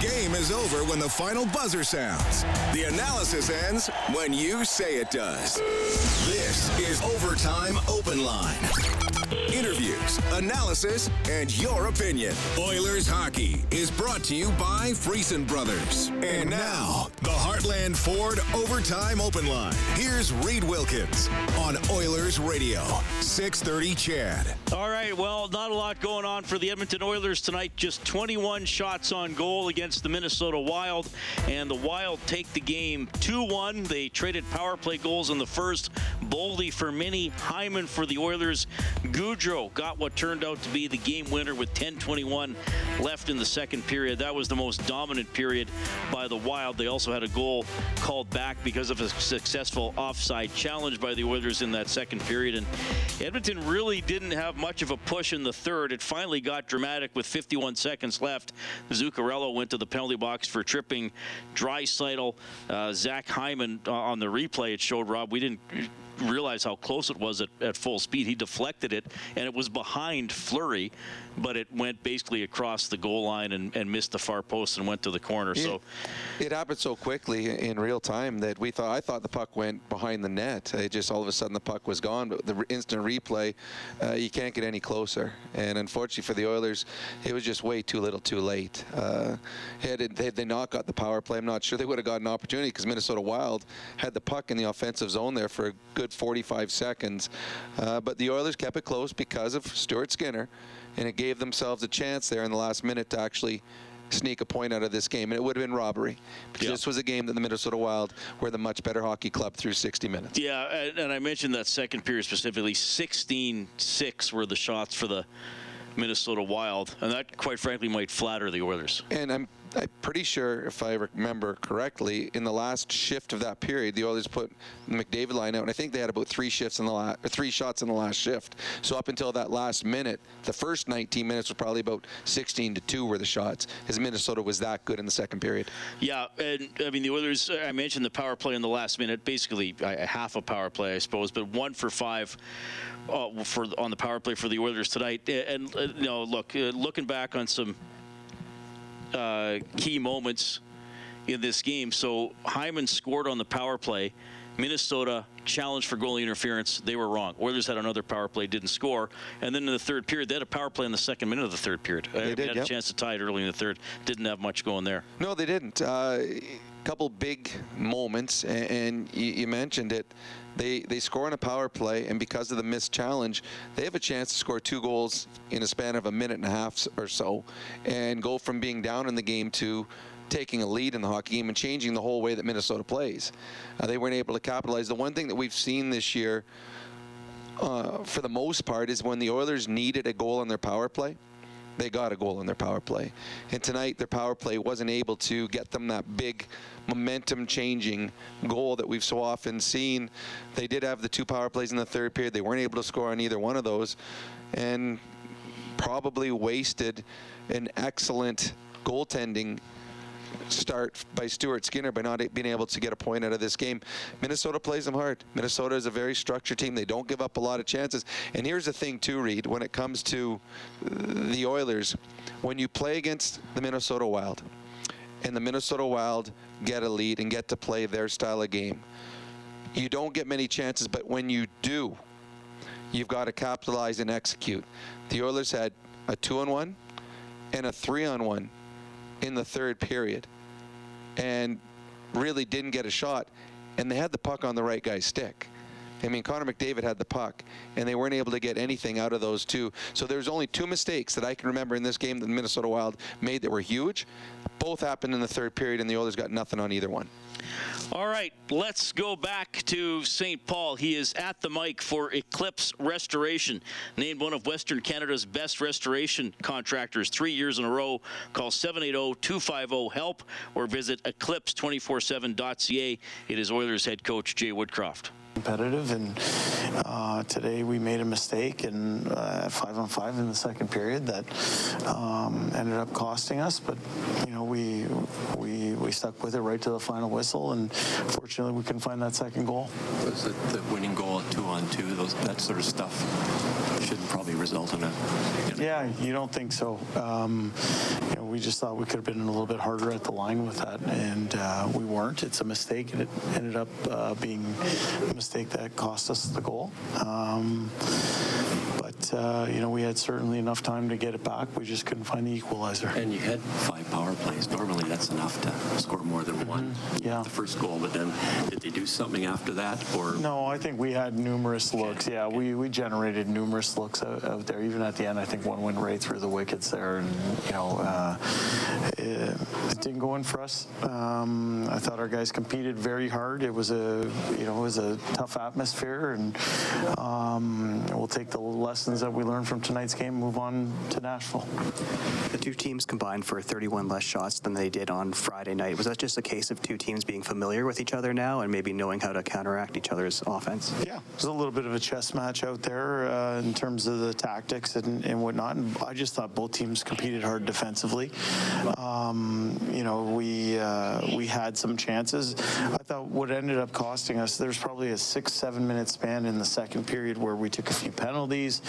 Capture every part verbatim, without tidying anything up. game is over when the final buzzer sounds. The analysis ends when you say it does. This is Overtime Open Line. Interviews, analysis, and your opinion. Oilers Hockey is brought to you by Friesen Brothers. And now, the Heartland Ford Overtime Open Line. Here's Reid Wilkins on Oilers Radio, six thirty C H E D. All right, well, not a lot going on for the Edmonton Oilers tonight. Just twenty-one shots on goal against the Minnesota Wild. And the Wild take the game two one. They traded power play goals in the first. Boldy for Minnie, Hyman for the Oilers. Goudreau got what turned out to be the game winner with ten twenty-one left in the second period. That was the most dominant period by the Wild. They also had a goal called back because of a successful offside challenge by the Oilers in that second period. And Edmonton really didn't have much of a push in the third. It finally got dramatic with fifty-one seconds left. Zuccarello went to the penalty box for tripping Dreisaitl. Uh, Zach Hyman uh, on the replay, it showed, Rob, we didn't realize how close it was at, at full speed. He deflected it, and it was behind Fleury, but it went basically across the goal line and, and missed the far post and went to the corner. It, so it happened so quickly in real time that we thought I thought the puck went behind the net. It just all of a sudden the puck was gone. But the instant replay, uh, you can't get any closer. And unfortunately for the Oilers, it was just way too little, too late. Uh, had, it, had they not got the power play, I'm not sure they would have got an opportunity because Minnesota Wild had the puck in the offensive zone there for a good forty-five seconds, uh, but the Oilers kept it close because of Stuart Skinner, and it gave themselves a chance there in the last minute to actually sneak a point out of this game, and it would have been robbery because yeah. This was a game that the Minnesota Wild were the much better hockey club through sixty minutes. Yeah, and, and I mentioned that second period specifically. sixteen six were the shots for the Minnesota Wild, and that quite frankly might flatter the Oilers. And I'm I'm pretty sure, if I remember correctly, in the last shift of that period, the Oilers put the McDavid line out, and I think they had about three shifts in the la- or three shots in the last shift. So up until that last minute, the first nineteen minutes were probably about sixteen to two were the shots, as Minnesota was that good in the second period. Yeah, and I mean the Oilers. I mentioned the power play in the last minute, basically a half a power play, I suppose, but one for five uh, for on the power play for the Oilers tonight. And uh, you know, look, uh, looking back on some. Uh, key moments in this game. So Hyman scored on the power play. Minnesota challenged for goalie interference. They were wrong. Oilers had another power play, didn't score. And then in the third period, they had a power play in the second minute of the third period. They I did, had yep. a chance to tie it early in the third. Didn't have much going there. No, they didn't. Uh, couple big moments, and, and you, you mentioned it. They they score on a power play, and because of the missed challenge, they have a chance to score two goals in a span of a minute and a half or so, and go from being down in the game to taking a lead in the hockey game and changing the whole way that Minnesota plays. Uh, they weren't able to capitalize. The one thing that we've seen this year, uh, for the most part, is when the Oilers needed a goal on their power play, they got a goal on their power play. And tonight, their power play wasn't able to get them that big momentum-changing goal that we've so often seen. They did have the two power plays in the third period. They weren't able to score on either one of those, and probably wasted an excellent goaltending start by Stuart Skinner by not being able to get a point out of this game. Minnesota plays them hard. Minnesota is a very structured team. They don't give up a lot of chances. And here's the thing too, Reid, when it comes to the Oilers, when you play against the Minnesota Wild and the Minnesota Wild get a lead and get to play their style of game, you don't get many chances, but when you do, you've got to capitalize and execute. The Oilers had a two-on-one and a three-on-one in the third period, and really didn't get a shot, and they had the puck on the right guy's stick. I mean, Connor McDavid had the puck, and they weren't able to get anything out of those two. So there's only two mistakes that I can remember in this game that the Minnesota Wild made that were huge. Both happened in the third period, and the Oilers got nothing on either one. All right, let's go back to Saint Paul. He is at the mic for Eclipse Restoration, named one of Western Canada's best restoration contractors three years in a row. Call seven eight zero, two five zero, HELP or visit eclipse two four seven dot c a. It is Oilers head coach Jay Woodcroft. Competitive, and uh, today we made a mistake in uh, five on five in the second period that um, ended up costing us. But you know we we we stuck with it right to the final whistle, and fortunately we couldn't find that second goal. Was it the winning goal at two on to. Those, that sort of stuff shouldn't probably result in a... You know. Yeah, you don't think so. Um, you know, we just thought we could have been a little bit harder at the line with that, and uh, we weren't. It's a mistake, and it ended up uh, being a mistake that cost us the goal. Um, but, uh, you know, we had certainly enough time to get it back. We just couldn't find the equalizer. And you had five power plays. Normally that's enough to score more than one. Mm-hmm. Yeah. The first goal, but then did they do something after that? Or no, I think we had numerous looks. Yeah, okay. we, we generated numerous looks out, out there. Even at the end, I think one went right through the wickets there. And, you know, uh, it, it didn't go in for us. Um, I thought our guys competed very hard. It was a, you know, it was a tough atmosphere. And um, we'll take the lessons that we learned from tonight's game, move on to Nashville. The two teams combined for thirty-one less shots than they did on Friday night. Was that just a case of two teams being familiar with each other now and maybe knowing how to counteract each other's offense? Yeah, it was a little bit of a chess match out there uh, in terms of the tactics and, and whatnot. And I just thought both teams competed hard defensively. Um, you know, we uh, we had some chances. I thought what ended up costing us, there's probably a six, seven minute span in the second period where we took a few penalties,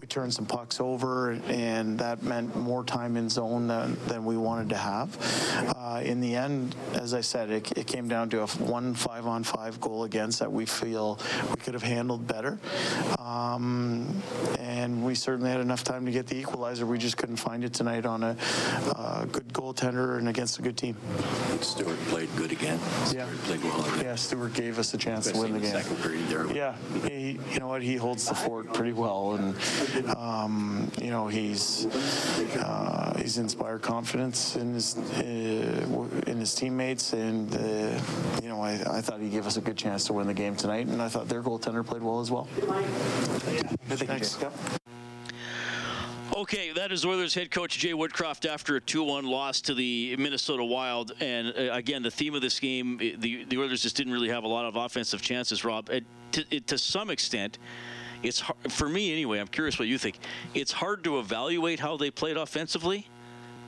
we turned some pucks over, and that meant more time in zone than, than we wanted to have. Uh, in the end, as I said, it, it came down to a one five-on-five goal against that we feel we could have handled better. Um, and we certainly had enough time to get the equalizer. We just couldn't find it tonight on a uh, good goaltender and against a good team. Stuart played good again. Yeah. Stuart played well again. Yeah, Stuart gave us a chance to win the game. Second period there. Yeah, he, you know what, he holds the fort pretty well. And, um, you know, he's uh, he's inspired confidence in his uh, in his teammates. And, uh, you know, I, I thought he gave us a good chance to win the game tonight. And I thought their goaltender played well as well. Thanks, Scott. Okay, that is Oilers head coach Jay Woodcroft after a two one loss to the Minnesota Wild. And, uh, again, the theme of this game, the, the Oilers just didn't really have a lot of offensive chances, Rob. It, to, it, to some extent, it's hard, for me anyway, I'm curious what you think, it's hard to evaluate how they played offensively.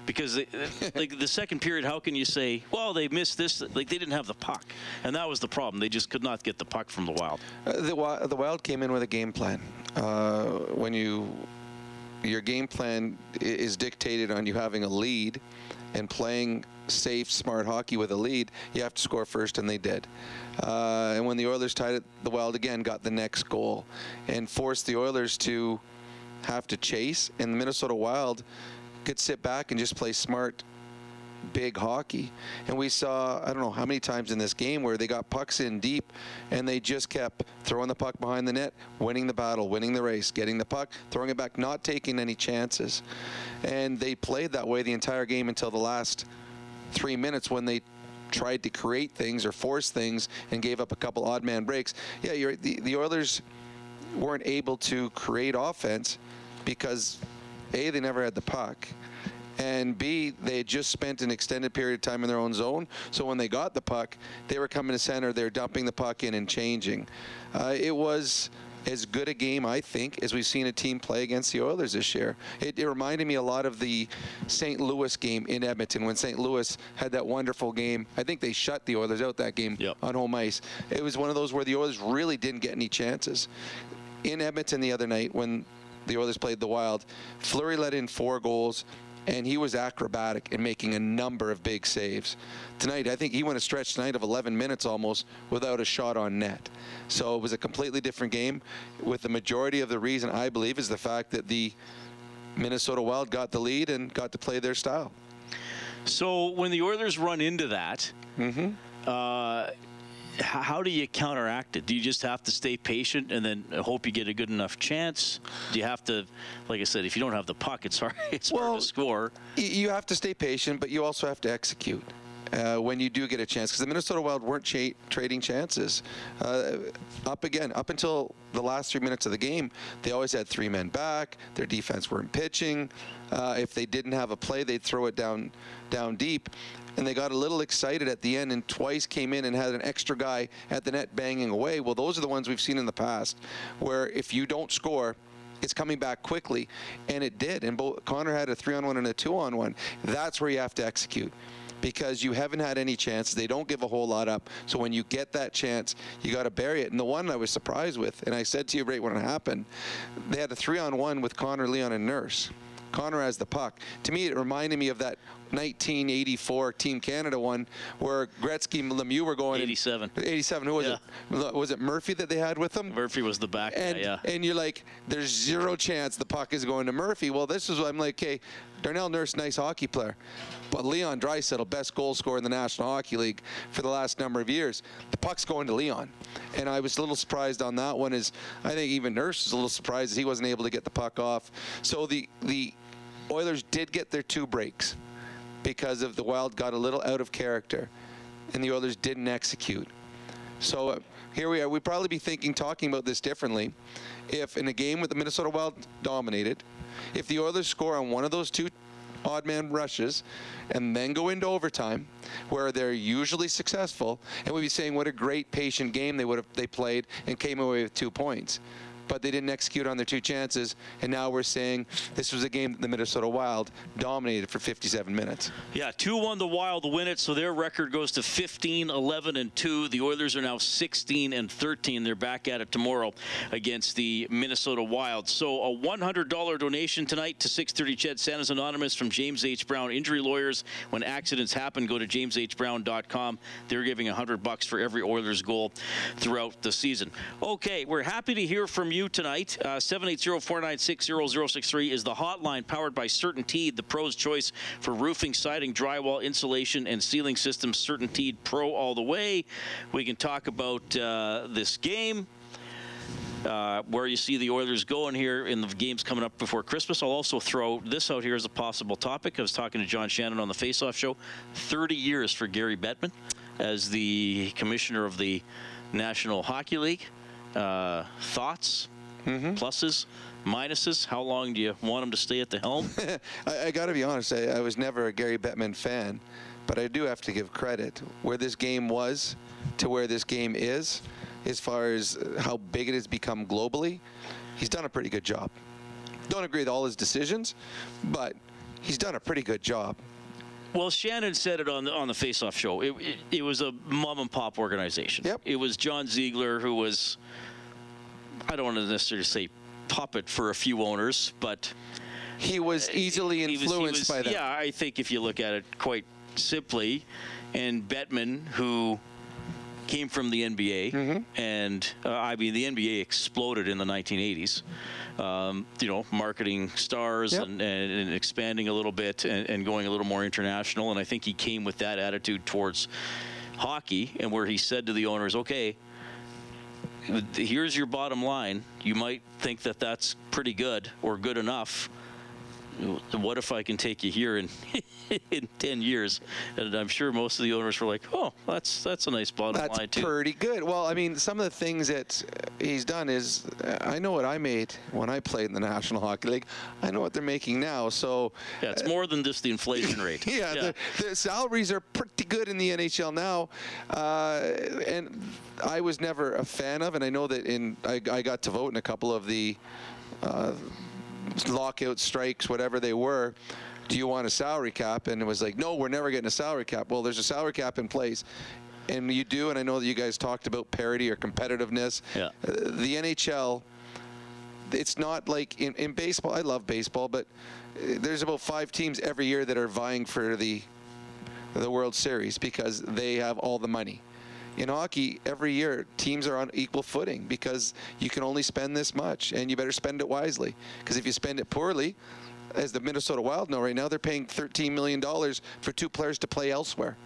Because they, like the second period, how can you say, well, they missed this? Like they didn't have the puck, and that was the problem. They just could not get the puck from the Wild. Uh, the, the Wild came in with a game plan. Uh, when you your game plan is dictated on you having a lead and playing safe, smart hockey with a lead, you have to score first, and they did. Uh, and when the Oilers tied it, the Wild again got the next goal and forced the Oilers to have to chase, and the Minnesota Wild could sit back and just play smart, big hockey. And we saw, I don't know how many times in this game where they got pucks in deep and they just kept throwing the puck behind the net, winning the battle, winning the race, getting the puck, throwing it back, not taking any chances. And they played that way the entire game until the last three minutes when they tried to create things or force things and gave up a couple odd man breaks. Yeah, you're, the, the Oilers weren't able to create offense because A, they never had the puck, and B, they had just spent an extended period of time in their own zone, so when they got the puck, they were coming to center, they were dumping the puck in and changing. Uh, it was as good a game, I think, as we've seen a team play against the Oilers this year. It, it reminded me a lot of the Saint Louis game in Edmonton when Saint Louis had that wonderful game. I think they shut the Oilers out that game yep. on home ice. It was one of those where the Oilers really didn't get any chances. In Edmonton the other night when the Oilers played the Wild, Fleury let in four goals, and he was acrobatic in making a number of big saves. Tonight, I think he went a stretch tonight of eleven minutes almost without a shot on net. So it was a completely different game, with the majority of the reason, I believe, is the fact that the Minnesota Wild got the lead and got to play their style. So when the Oilers run into that, mm-hmm. uh, how do you counteract it? Do you just have to stay patient and then hope you get a good enough chance? Do you have to, like I said, if you don't have the puck, it's hard, it's well, hard to score. You have to stay patient, but you also have to execute uh, when you do get a chance. Because the Minnesota Wild weren't cha- trading chances. Uh, up again, up until the last three minutes of the game, they always had three men back. Their defense weren't pitching. Uh, if they didn't have a play, they'd throw it down, down deep. And they got a little excited at the end and twice came in and had an extra guy at the net banging away. Well, those are the ones we've seen in the past where if you don't score, it's coming back quickly. And it did. And both Connor had a three on one and a two on one. That's where you have to execute. because you haven't had any chance. They don't give a whole lot up. So when you get that chance, you got to bury it. And the one I was surprised with, and I said to you right when it happened, they had a three on one with Connor, Leon, and Nurse. Connor has the puck. To me, it reminded me of that nineteen eighty-four Team Canada one where Gretzky, Lemieux were going. eighty-seven. eighty-seven. Who was yeah. it? Was it Murphy that they had with them? Murphy was the back and, guy, yeah. And you're like, there's zero chance the puck is going to Murphy. Well, this is what I'm like, okay, Darnell Nurse, nice hockey player. But Leon Draisaitl, best goal scorer in the National Hockey League for the last number of years. The puck's going to Leon. And I was a little surprised on that one. Is I think even Nurse was a little surprised that he wasn't able to get the puck off. So the, the Oilers did get their two breaks because of the Wild got a little out of character. And the Oilers didn't execute. So uh, here we are. We'd probably be thinking, talking about this differently if in a game with the Minnesota Wild dominated, if the Oilers score on one of those two odd man rushes and then go into overtime where they're usually successful, and we'd be saying what a great patient game they would have they played and came away with two points. But they didn't execute on their two chances, and now we're saying this was a game that the Minnesota Wild dominated for fifty-seven minutes. Yeah, two one the Wild win it, so their record goes to fifteen, eleven, and two. The Oilers are now sixteen and thirteen. They're back at it tomorrow against the Minnesota Wild. So a one hundred dollars donation tonight to six thirty C H E D Santa's Anonymous from James H. Brown Injury Lawyers. When accidents happen, go to james h brown dot com. They're giving one hundred bucks for every Oilers goal throughout the season. Okay, we're happy to hear from you tonight. Uh, seven eight zero, four nine six, zero zero six three is the hotline, powered by CertainTeed, the pro's choice for roofing, siding, drywall, insulation, and ceiling systems. CertainTeed Pro all the way. We can talk about uh, this game, uh, where you see the Oilers going here in the games coming up before Christmas. I'll also throw this out here as a possible topic. I was talking to John Shannon on the Face Off show. thirty years for Gary Bettman as the commissioner of the National Hockey League. Uh, thoughts, mm-hmm. pluses, minuses? How long do you want him to stay at the helm? I, I got to be honest. I, I was never a Gary Bettman fan, but I do have to give credit where this game was to where this game is, as far as how big it has become globally. He's done a pretty good job. Don't agree with all his decisions, but he's done a pretty good job. Well, Shannon said it on the, on the Face Off show. It, it, it was a mom-and-pop organization. Yep. It was John Ziegler who was, I don't want to necessarily say puppet for a few owners, but... He was easily he, influenced he was, by that. Yeah, I think if you look at it quite simply, and Bettman, who came from the N B A, mm-hmm. and, uh, I mean, the N B A exploded in the nineteen eighties. Um, you know, marketing stars yep. and, and, and expanding a little bit and, and going a little more international. And I think he came with that attitude towards hockey, and where he said to the owners, okay, here's your bottom line. You might think that that's pretty good or good enough. What if I can take you here in in ten years? And I'm sure most of the owners were like, oh, that's that's a nice bottom that's line, too. That's pretty good. Well, I mean, some of the things that he's done is, uh, I know what I made when I played in the National Hockey League. I know what they're making now, so... Yeah, it's more than just the inflation rate. yeah, yeah. The, the salaries are pretty good in the N H L now, uh, and I was never a fan of, and I know that in I, I got to vote in a couple of the... Uh, lockout strikes, whatever they were. Do you want a salary cap? And it was like, no, we're never getting a salary cap. Well, there's a salary cap in place, and you do. And I know that you guys talked about parity or competitiveness. Yeah. Uh, the N H L, it's not like in, in baseball. I love baseball, but there's about five teams every year that are vying for the the World Series because they have all the money. In hockey, every year, teams are on equal footing because you can only spend this much, and you better spend it wisely. Because if you spend it poorly, as the Minnesota Wild know right now, they're paying thirteen million dollars for two players to play elsewhere.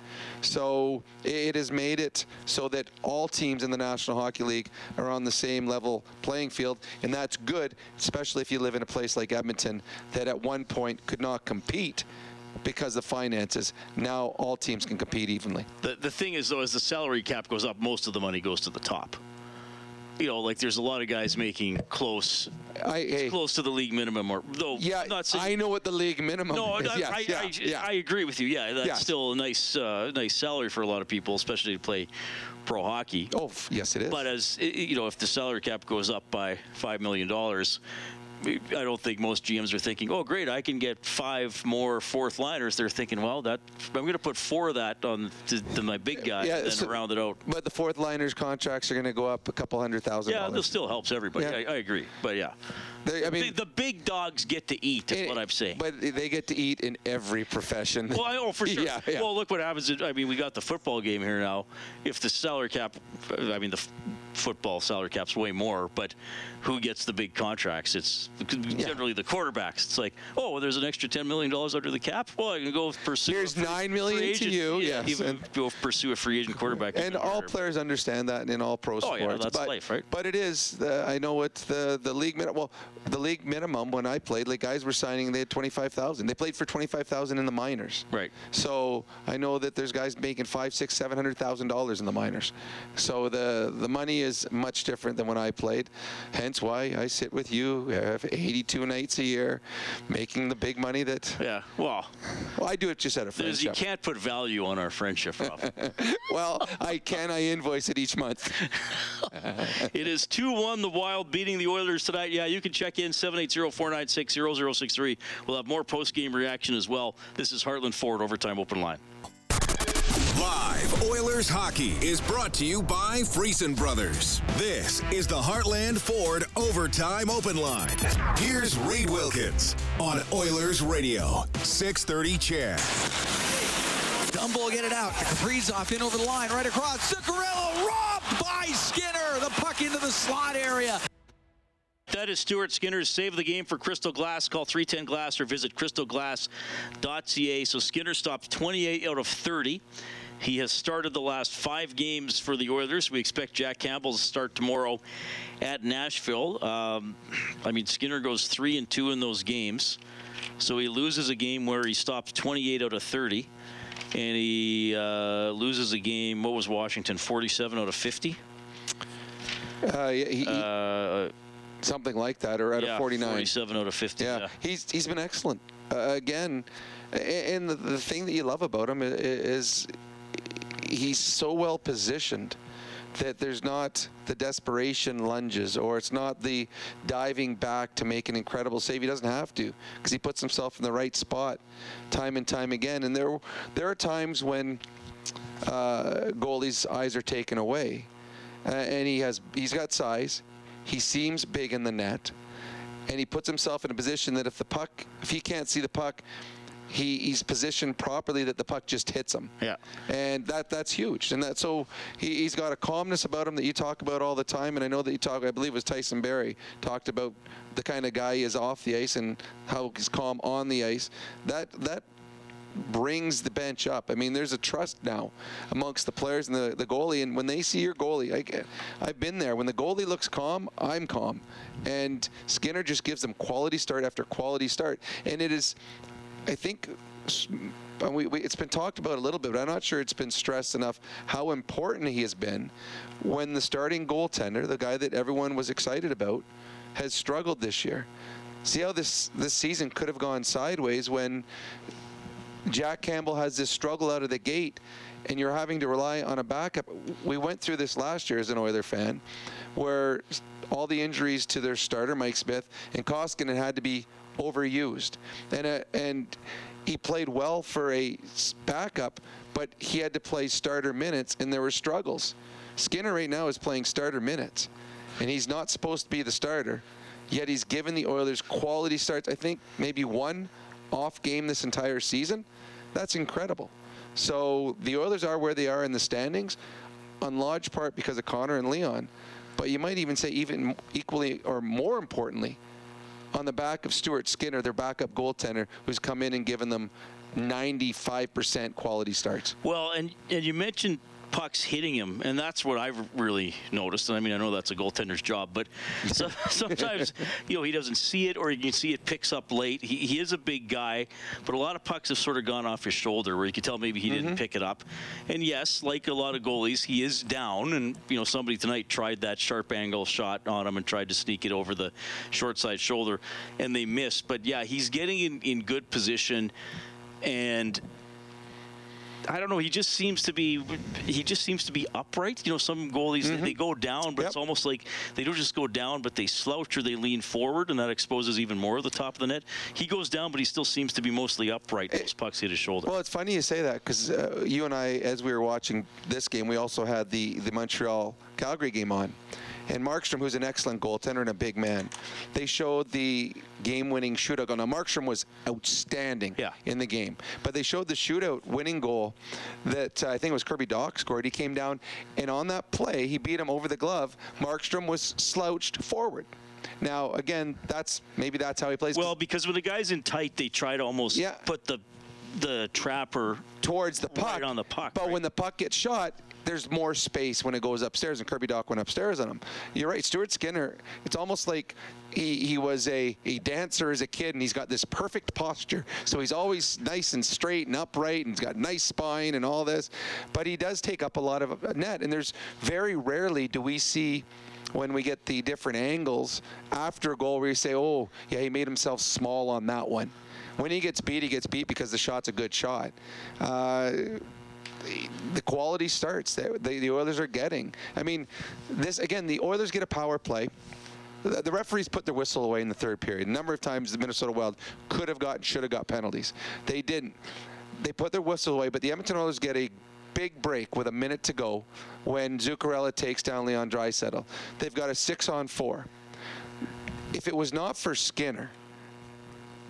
So it has made it so that all teams in the National Hockey League are on the same level playing field, and that's good, especially if you live in a place like Edmonton that at one point could not compete because of finances. Now all teams can compete evenly. The the thing is, though, as the salary cap goes up, most of the money goes to the top. You know, like there's a lot of guys making close I, it's hey, close to the league minimum. Or though, yeah, not so, I know what the league minimum no, is. No, yeah, I, yeah, I, yeah. I agree with you. Yeah, that's yeah. still a nice uh, nice salary for a lot of people, especially to play pro hockey. Oh, yes, it is. But as, you know, if the salary cap goes up by five million dollars, I don't think most G Ms are thinking, oh, great, I can get five more fourth liners. They're thinking, well, that I'm going to put four of that on to, to my big guy yeah, and then so, round it out. But the fourth liners contracts are going to go up a couple hundred thousand yeah, dollars. Yeah, this still helps everybody. Yeah. I, I agree. But, yeah. They, I mean, the, the big dogs get to eat, is it, what I'm saying. But they get to eat in every profession. Well, I, oh, for sure. Yeah, yeah. Well, look what happens. I mean, we got the football game here now. If the salary cap, I mean, the f- football salary cap's way more, but who gets the big contracts? It's generally yeah. the quarterbacks. It's like, oh, well, there's an extra ten million dollars under the cap? Well, I can go pursue Here's a nine million dollars to agent, you. Yes. Even and go pursue a free agent quarterback. And all players understand that in all pro oh, sports. Oh, yeah, that's but, life, right? But it is. The, I know it's the, the league minute. Well, the league minimum when I played, like guys were signing, they had twenty-five thousand dollars. They played for twenty-five thousand dollars in the minors. Right. So I know that there's guys making five, six, seven hundred thousand dollars in the minors. So the the money is much different than when I played. Hence why I sit with you, have eighty-two nights a year, making the big money that. Yeah. Well. Well, I do it just out of friendship. You can't put value on our friendship, Rob. Well, I can. I invoice it each month. It is two one the Wild beating the Oilers tonight. Yeah, you can check in seven eight zero, four nine six, zero zero six three. We'll have more post-game reaction as well. This is Heartland Ford Overtime Open Line. Live Oilers Hockey is brought to you by Friesen Brothers. This is the Heartland Ford Overtime Open Line. Here's Reid Wilkins on Oilers Radio, six thirty C H E D. Dumble get it out. Kaprizov in over the line, right across. Zuccarello robbed by Skinner. The puck into the slot area. That is Stuart Skinner's save the game for Crystal Glass. Call three ten glass or visit crystal glass dot c a. So Skinner stopped twenty-eight out of thirty. He has started the last five games for the Oilers. We expect Jack Campbell to start tomorrow at Nashville. Um, I mean, Skinner goes three and two in those games. So he loses a game where he stopped twenty-eight out of thirty. And he uh, loses a game, what was Washington, forty-seven out of fifty? Uh, he... he uh, something like that, or out yeah, of forty-nine. forty-seven out of fifty. Yeah, yeah. he's he's been excellent. Uh, again, and the, the thing that you love about him is, is he's so well positioned that there's not the desperation lunges, or it's not the diving back to make an incredible save. He doesn't have to, because he puts himself in the right spot time and time again. And there there are times when uh, goalies' eyes are taken away, uh, and he has he's got size. He seems big in the net, and he puts himself in a position that if the puck, if he can't see the puck, he, he's positioned properly that the puck just hits him. Yeah. And that that's huge. And that so he, he's got a calmness about him that you talk about all the time. And I know that you talk, I believe it was Tyson Berry, talked about the kind of guy he is off the ice and how he's calm on the ice. That that. brings the bench up. I mean, there's a trust now amongst the players and the, the goalie, and when they see your goalie, I, I've been there. When the goalie looks calm, I'm calm. And Skinner just gives them quality start after quality start. And it is, I think, we, we, it's been talked about a little bit, but I'm not sure it's been stressed enough how important he has been when the starting goaltender, the guy that everyone was excited about, has struggled this year. See how this, this season could have gone sideways when Jack Campbell has this struggle out of the gate, and you're having to rely on a backup. We went through this last year as an Oiler fan, where all the injuries to their starter, Mike Smith, and Koskinen had to be overused. And uh, and he played well for a backup, but he had to play starter minutes, and there were struggles. Skinner right now is playing starter minutes, and he's not supposed to be the starter, yet he's given the Oilers quality starts. I think maybe one off game this entire season. That's incredible. So the Oilers are where they are in the standings, on large part because of Connor and Leon, but you might even say even equally or more importantly on the back of Stuart Skinner, their backup goaltender, who's come in and given them ninety-five percent quality starts. Well, and and you mentioned pucks hitting him, and that's what I've really noticed. And I mean, I know that's a goaltender's job, but so, sometimes, you know, he doesn't see it, or you can see it picks up late. He, he is a big guy, but a lot of pucks have sort of gone off his shoulder, where you could tell maybe he mm-hmm. didn't pick it up. And yes, like a lot of goalies, he is down, and you know, somebody tonight tried that sharp angle shot on him and tried to sneak it over the short side shoulder, and they missed. But yeah, he's getting in, in good position, and I don't know. He just seems to be, he just seems to be upright. You know, some goalies, mm-hmm. they, they go down, but yep. it's almost like they don't just go down, but they slouch or they lean forward, and that exposes even more of the top of the net. He goes down, but he still seems to be mostly upright. Those pucks hit his shoulder. Well, it's funny you say that, because uh, you and I, as we were watching this game, we also had the, the Montreal-Calgary game on. And Markstrom, who's an excellent goaltender and a big man, they showed the game-winning shootout goal. Now, Markstrom was outstanding yeah. in the game, but they showed the shootout winning goal that uh, I think it was Kirby Dock scored. He came down, and on that play, he beat him over the glove. Markstrom was slouched forward. Now, again, that's maybe that's how he plays. Well, because when the guy's in tight, they try to almost yeah. put the the trapper towards the puck, right on the puck. But right? when the puck gets shot, there's more space when it goes upstairs, and Kirby Dock went upstairs on him. You're right, Stuart Skinner, it's almost like he, he was a, a dancer as a kid, and he's got this perfect posture. So he's always nice and straight and upright, and he's got a nice spine and all this. But he does take up a lot of net, and there's very rarely do we see, when we get the different angles after a goal, where you say, oh, yeah, he made himself small on that one. When he gets beat, he gets beat because the shot's a good shot. Uh, The quality starts that the Oilers are getting. I mean, this again, the Oilers get a power play. The referees put their whistle away in the third period. A number of times the Minnesota Wild could have gotten, should have got penalties. They didn't. They put their whistle away, but the Edmonton Oilers get a big break with a minute to go when Zuccarello takes down Leon Draisaitl. They've got a six on four. If it was not for Skinner,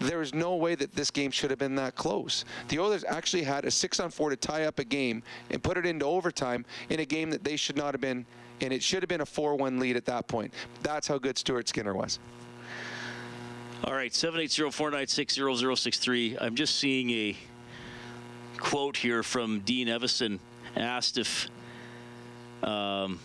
there is no way that this game should have been that close. The Oilers actually had a six on four to tie up a game and put it into overtime in a game that they should not have been, and it should have been a four one lead at that point. That's how good Stuart Skinner was. All right, seven eight zero, four nine six, zero zero six three. I'm just seeing a quote here from Dean Evason, asked if um,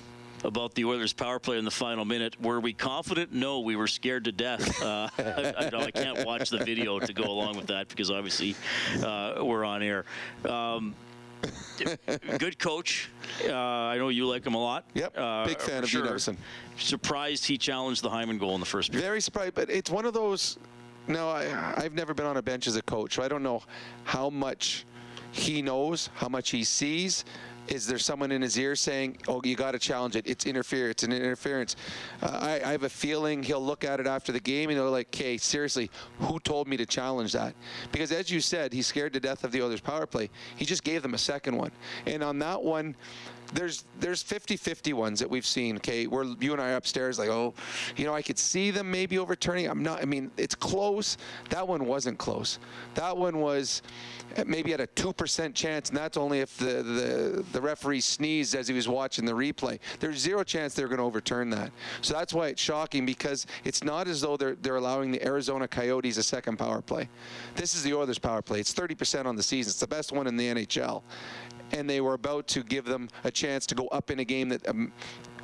about the Oilers' power play in the final minute. Were we confident? No, we were scared to death. Uh, I, I, know I can't watch the video to go along with that because obviously uh, we're on air. Um, good coach. Uh, I know you like him a lot. Yep, uh, big fan of sure. Dean Evason. Surprised he challenged the Hyman goal in the first period. Very surprised, but it's one of those. No, I, I've never been on a bench as a coach, so I don't know how much he knows, how much he sees. Is there someone in his ear saying, oh, you got to challenge it. It's interference. It's an interference. Uh, I, I have a feeling he'll look at it after the game, and they're like, okay, seriously, who told me to challenge that? Because as you said, he's scared to death of the Oilers' power play. He just gave them a second one. And on that one, there's there's fifty-fifty ones that we've seen, okay, where you and I are upstairs like, oh, you know, I could see them maybe overturning. I'm not, I mean, it's close. That one wasn't close. That one was maybe at a two percent chance, and that's only if the, the, the referee sneezed as he was watching the replay. There's zero chance they're going to overturn that. So that's why it's shocking, because it's not as though they're, they're allowing the Arizona Coyotes a second power play. This is the Oilers' power play. It's thirty percent on the season. It's the best one in the N H L. And they were about to give them a chance to go up in a game that um,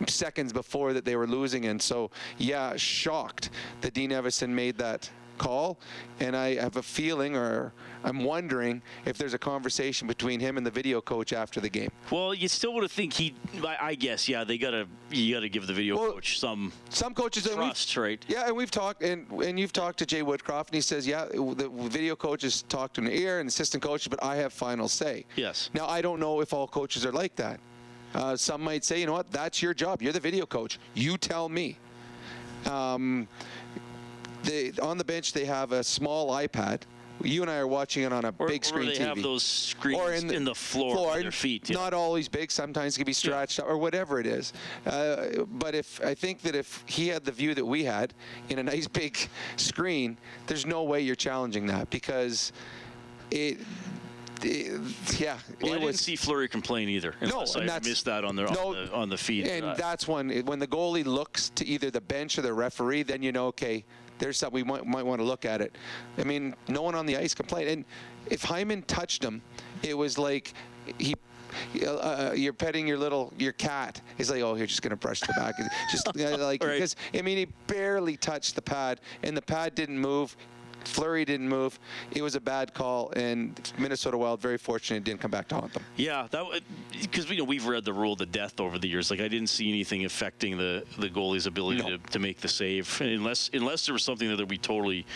seconds before that they were losing in. So, yeah, shocked that Dean Evason made that call. And I have a feeling, or I'm wondering, if there's a conversation between him and the video coach after the game. Well, you still would think he, I, I guess, yeah, they gotta, you got to give the video well, coach some some coaches trust, right? Yeah, and we've talked, and, and you've talked to Jay Woodcroft, and he says, yeah, the video coaches talk to an ear and assistant coaches, but I have final say. Yes. Now, I don't know if all coaches are like that. Uh, some might say, you know what, that's your job. You're the video coach. You tell me. Um... They, on the bench, they have a small iPad. You and I are watching it on a or, big screen T V. Or they T V. Have those screens or in the, in the floor, floor on their feet. Yeah. Not always big. Sometimes it can be stretched yeah. out or whatever it is. Uh, but if I think that if he had the view that we had in a nice big screen, there's no way you're challenging that because it... It, yeah, well, it I didn't was, see Fleury complain either. No, I missed that on, their, no, on the on the feed. And that. that's when when the goalie looks to either the bench or the referee, then you know, okay, there's something we might, might want to look at it. I mean, no one on the ice complained. And if Hyman touched him, it was like he. Uh, you're petting your little your cat. He's like, oh, you're just gonna brush the back. Just uh, like right. because I mean, he barely touched the pad, and the pad didn't move. Fleury didn't move. It was a bad call, and Minnesota Wild very fortunate it didn't come back to haunt them. Yeah, that because we you know we've read the rule to death over the years. Like I didn't see anything affecting the, the goalie's ability no. to, to make the save, unless unless there was something that we totally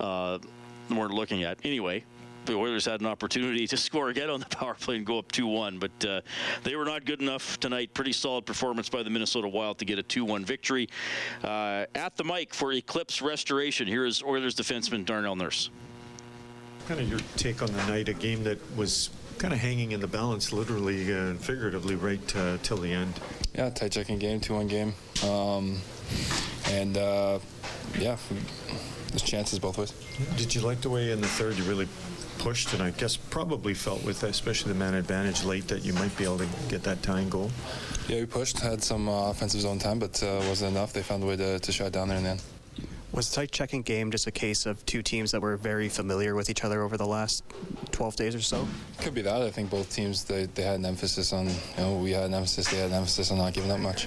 uh, weren't looking at. Anyway, the Oilers had an opportunity to score again on the power play and go up two one, but uh, they were not good enough tonight. Pretty solid performance by the Minnesota Wild to get a two one victory. Uh, at the mic for Eclipse Restoration, here is Oilers defenseman Darnell Nurse. Kind of your take on the night, a game that was kind of hanging in the balance, literally and figuratively, right uh, till the end. Yeah, tight checking game, two one game. Um, and, uh, yeah, there's chances both ways. Did you like the way in the third you really pushed, and I guess probably felt with especially the man advantage late that you might be able to get that tying goal? Yeah, we pushed, had some uh, offensive zone time, but uh, wasn't enough. They found a way to, to shut down there in the end. Was the tight checking game just a case of two teams that were very familiar with each other over the last twelve days or so? Could be that. I think both teams, they, they had an emphasis on, you know, we had an emphasis, they had an emphasis on not giving up much.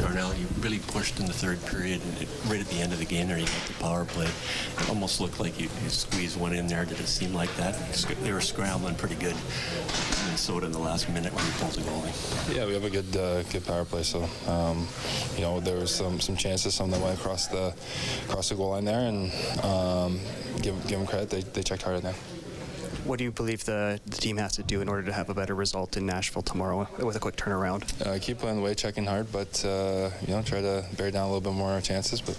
Darnell, you really pushed in the third period, and it, right at the end of the game there, you got the power play. It almost looked like you, you squeezed one in there. Did it seem like that? They were scrambling pretty good, Minnesota, in the last minute when you pulled the goalie. Yeah, we have a good uh, good power play, so um, you know, there was some, some chances, some that went across the across the goal line there, and um, give, give them credit, they, they checked hard in there. What do you believe the, the team has to do in order to have a better result in Nashville tomorrow with a quick turnaround? Uh, keep playing the way, checking hard, but uh, you know, try to bear down a little bit more on our chances. But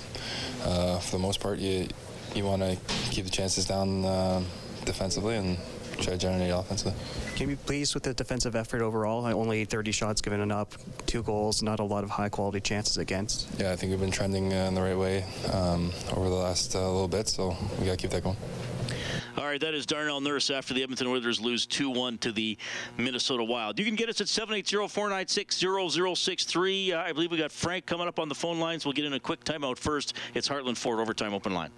uh, for the most part, you you want to keep the chances down uh, defensively and try to generate offensively. Can you be pleased with the defensive effort overall? Only thirty shots given up, two goals, not a lot of high-quality chances against. Yeah, I think we've been trending uh, in the right way um, over the last uh, little bit, so we got to keep that going. All right, that is Darnell Nurse after the Edmonton Oilers lose two one to the Minnesota Wild. You can get us at seven eight zero, four nine six, zero zero six three. Uh, I believe we got Frank coming up on the phone lines. We'll get in a quick timeout first. It's Heartland Ford Overtime Open Line.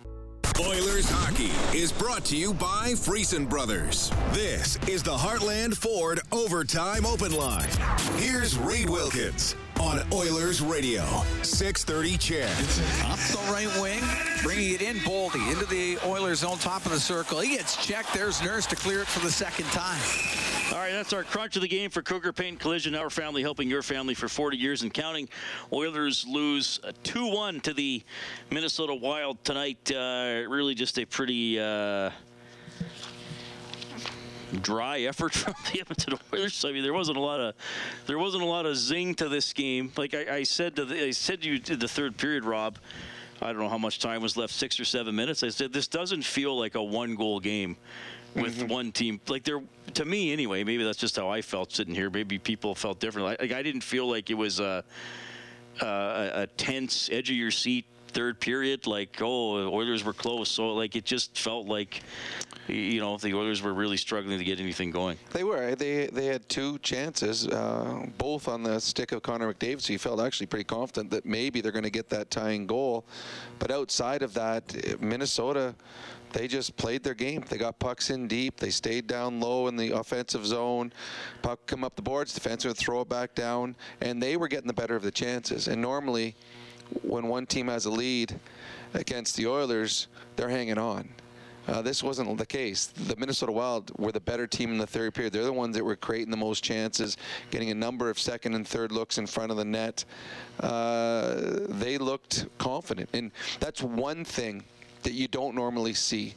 Oilers Hockey is brought to you by Friesen Brothers. This is the Heartland Ford Overtime Open Line. Here's Reid Wilkins on Oilers Radio, six thirty C H E D. Up the right wing, bringing it in, Boldy, into the Oilers zone, top of the circle. He gets checked. There's Nurse to clear it for the second time. All right, that's our crunch of the game for Cougar Paint Collision. Our family helping your family for forty years and counting. Oilers lose two one to the Minnesota Wild tonight. Uh, really just a pretty... Uh, dry effort from the Edmonton Oilers. I mean, there wasn't a lot of, there wasn't a lot of zing to this game. Like I, I said to, the, I said to you did the third period, Rob. I don't know how much time was left, six or seven minutes. I said this doesn't feel like a one-goal game with mm-hmm. one team. Like there, to me anyway. Maybe that's just how I felt sitting here. Maybe people felt differently. Like I didn't feel like it was a, a, a tense, edge of your seat third period. Like oh, the Oilers were close. So like it just felt like. You know, the Oilers were really struggling to get anything going. They were. They they had two chances, uh, both on the stick of Connor McDavid. So he felt actually pretty confident that maybe they're going to get that tying goal. But outside of that, Minnesota, they just played their game. They got pucks in deep. They stayed down low in the offensive zone. Puck come up the boards, defenseman would throw it back down. And they were getting the better of the chances. And normally, when one team has a lead against the Oilers, they're hanging on. Uh, this wasn't the case. The Minnesota Wild were the better team in the third period. They're the ones that were creating the most chances, getting a number of second and third looks in front of the net. Uh, they looked confident, and that's one thing that you don't normally see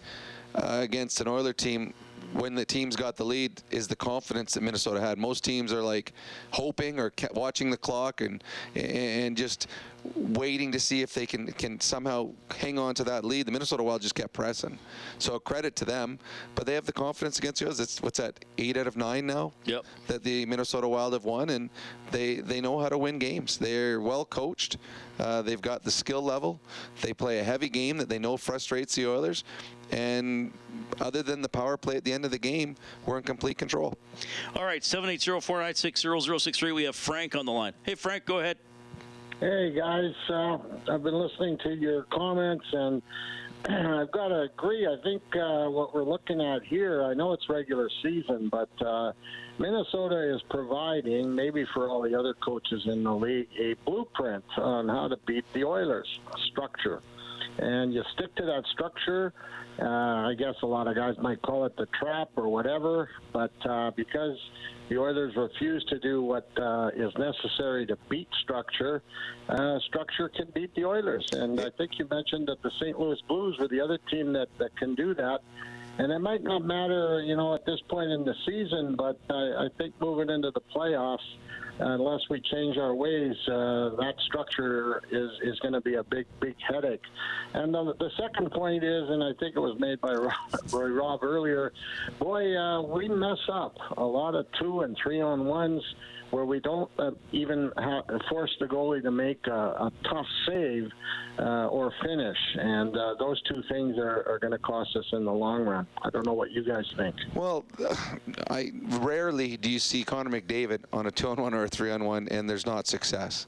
uh, against an Oilers team. When the team's got the lead is the confidence that Minnesota had. Most teams are like hoping or watching the clock and and just waiting to see if they can can somehow hang on to that lead. The Minnesota Wild just kept pressing. So credit to them, but they have the confidence against the others. It's what's that, eight out of nine now? Yep. That the Minnesota Wild have won, and they they know how to win games. They're well coached. Uh, they've got the skill level. They play a heavy game that they know frustrates the Oilers. And other than the power play at the end of the game, we're in complete control. All right, seven eight zero, four nine six, zero zero six three. We have Frank on the line. Hey, Frank, go ahead. Hey, guys. Uh, I've been listening to your comments, and I've got to agree. I think uh, what we're looking at here, I know it's regular season, but uh, Minnesota is providing, maybe for all the other coaches in the league, a blueprint on how to beat the Oilers, structure. and you stick to that structure. Uh, I guess a lot of guys might call it the trap or whatever, but uh, because the Oilers refuse to do what uh, is necessary to beat structure, uh, structure can beat the Oilers. And I think you mentioned that the Saint Louis Blues were the other team that, that can do that. And it might not matter, you know, at this point in the season, but I, I think moving into the playoffs, unless we change our ways, uh, that structure is, is going to be a big, big headache. And the, the second point is, and I think it was made by Rob, by Rob earlier, boy, uh, we mess up a lot of two and three on ones where we don't uh, even ha- force the goalie to make a, a tough save uh, or finish. And uh, those two things are, are going to cost us in the long run. I don't know what you guys think. Well, I rarely do you see Connor McDavid on a two-on-one or a three-on-one, and there's not success.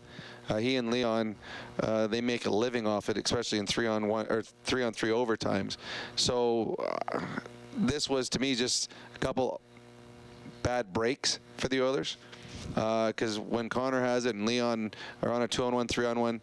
Uh, he and Leon, uh, they make a living off it, especially in three-on-one or three-on-three overtimes. So uh, this was, to me, just a couple bad breaks for the Oilers. Because uh, when Connor has it and Leon are on a two-on-one, three-on-one,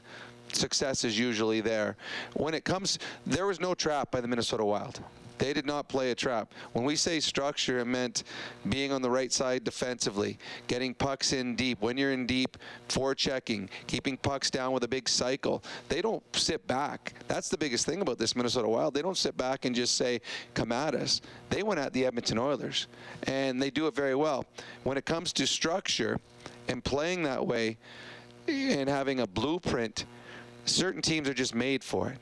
success is usually there. When it comes, there was no trap by the Minnesota Wild. They did not play a trap. When we say structure, it meant being on the right side defensively, getting pucks in deep. When you're in deep, forechecking, keeping pucks down with a big cycle. They don't sit back. That's the biggest thing about this Minnesota Wild. They don't sit back and just say, come at us. They went at the Edmonton Oilers, and they do it very well. When it comes to structure and playing that way and having a blueprint, certain teams are just made for it.